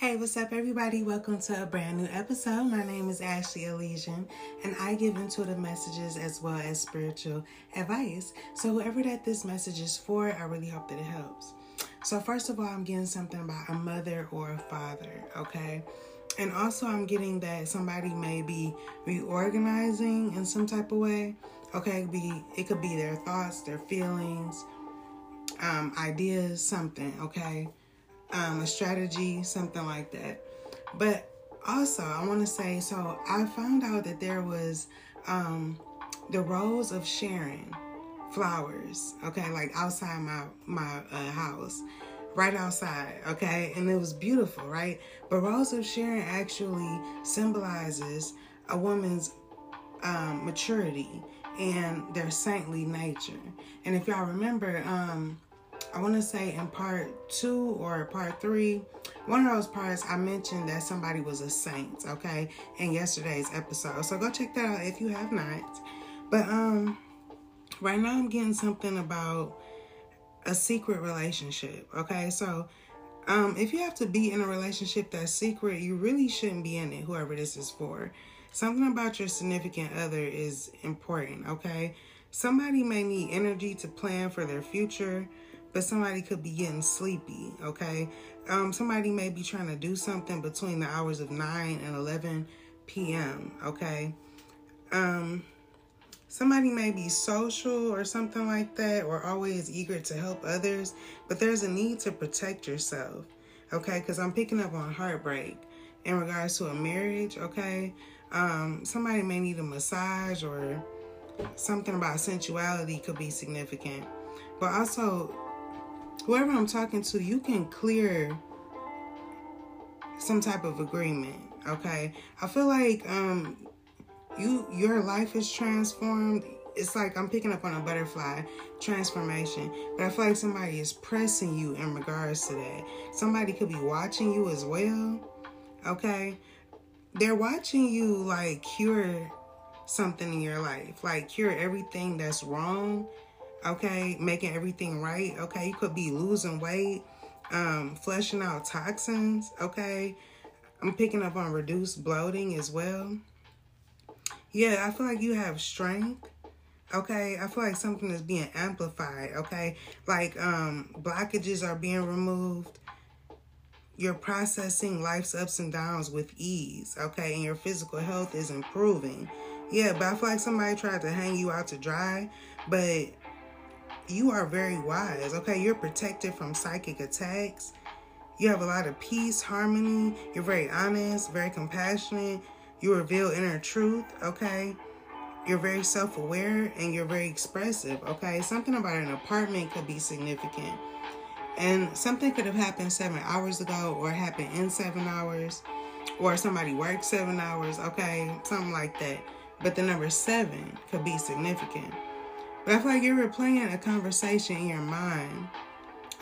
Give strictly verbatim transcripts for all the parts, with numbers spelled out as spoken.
Hey, what's up, everybody? Welcome to a brand new episode. My name is Ashley Elysian, and I give intuitive messages as well as spiritual advice. So whoever that this message is for, I really hope that it helps. So first of all, I'm getting something about a mother or a father, okay? And also I'm getting that somebody may be reorganizing in some type of way, okay? It could be, it could be their thoughts, their feelings, um, ideas, something, okay? Um, a strategy, something like that. But also, I want to say, so I found out that there was um, the Rose of Sharon flowers, okay, like outside my, my uh, house, right outside, okay, and it was beautiful, right? But Rose of Sharon actually symbolizes a woman's um, maturity and their saintly nature. And if y'all remember, um, I want to say in part two or part three, one of those parts, I mentioned that somebody was a saint, okay, in yesterday's episode. So go check that out if you have not. But um, right now I'm getting something about a secret relationship, okay? So um, if you have to be in a relationship that's secret, you really shouldn't be in it, whoever this is for. Something about your significant other is important, okay? Somebody may need energy to plan for their future, but somebody could be getting sleepy, okay? Um, somebody may be trying to do something between the hours of nine and eleven p m, okay? Um, somebody may be social or something like that, or always eager to help others, but there's a need to protect yourself, okay? Because I'm picking up on heartbreak in regards to a marriage, okay? Um, somebody may need a massage, or something about sensuality could be significant. But also, whoever I'm talking to, you can clear some type of agreement, okay? I feel like um, you your life is transformed. It's like I'm picking up on a butterfly transformation. But I feel like somebody is pressing you in regards to that. Somebody could be watching you as well, okay? They're watching you, like, cure something in your life. Like, cure everything that's wrong, okay? Making everything right, okay? You could be losing weight, um, flushing out toxins, okay? I'm picking up on reduced bloating as well. Yeah, I feel like you have strength, okay? I feel like something is being amplified, okay? Like um, blockages are being removed. You're processing life's ups and downs with ease, okay? And your physical health is improving. Yeah, but I feel like somebody tried to hang you out to dry, but you are very wise, okay? You're protected from psychic attacks. You have a lot of peace, harmony. You're very honest, very compassionate. You reveal inner truth, okay? You're very self-aware, and you're very expressive, okay? Something about an apartment could be significant. And something could have happened seven hours ago, or happened in seven hours, or somebody worked seven hours, okay? Something like that. But the number seven could be significant. But I feel like you're replaying a conversation in your mind.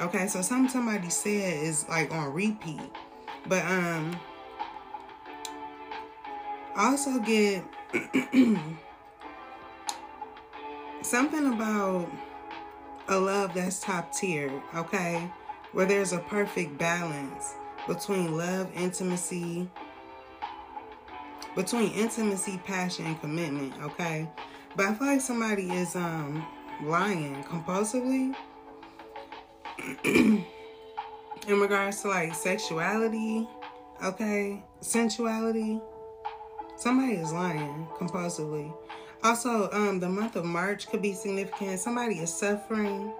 Okay, so something somebody said is like on repeat. But um, I also get something about a love that's top tier, okay? Where there's a perfect balance between love, intimacy, between intimacy, passion, and commitment, okay? But I feel like somebody is um, lying compulsively in regards to, like, sexuality, okay? Sensuality. Somebody is lying compulsively. Also, um, the month of March could be significant. Somebody is suffering.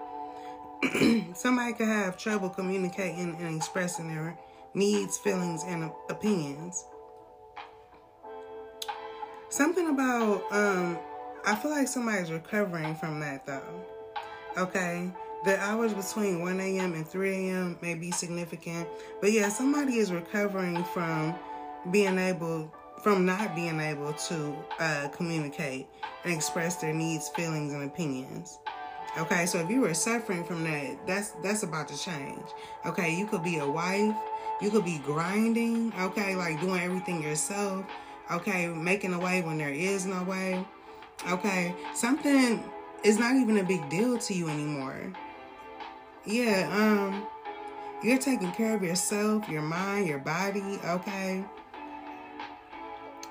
Somebody could have trouble communicating and expressing their needs, feelings, and opinions. Something about... Um, I feel like somebody's recovering from that, though, okay? The hours between one a m and three a m may be significant. But, yeah, somebody is recovering from being able, from not being able to uh, communicate and express their needs, feelings, and opinions, okay? So if you were suffering from that, that's, that's about to change, okay? You could be a wife. You could be grinding, okay, like doing everything yourself, okay, making a way when there is no way. Okay, something is not even a big deal to you anymore. Yeah, um, You're taking care of yourself, your mind, your body, okay?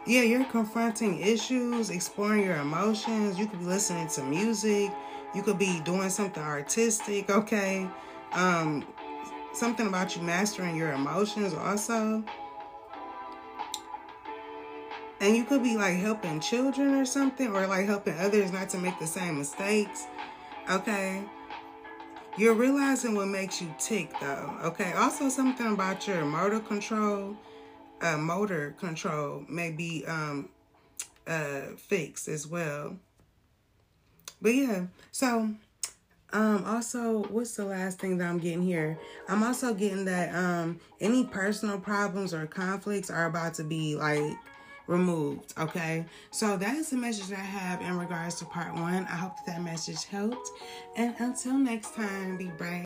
Yeah, you're confronting issues, exploring your emotions. You could be listening to music. You could be doing something artistic, okay? Um, something about you mastering your emotions also. And you could be like helping children or something, or like helping others not to make the same mistakes, okay? You're realizing what makes you tick though, okay? Also something about your motor control, uh, motor control may be um, uh, fixed as well. But yeah, so um, also, what's the last thing that I'm getting here? I'm also getting that um, any personal problems or conflicts are about to be like removed, okay? So that is the message that I have in regards to part one. I hope that, that message helped. And until next time, be brave.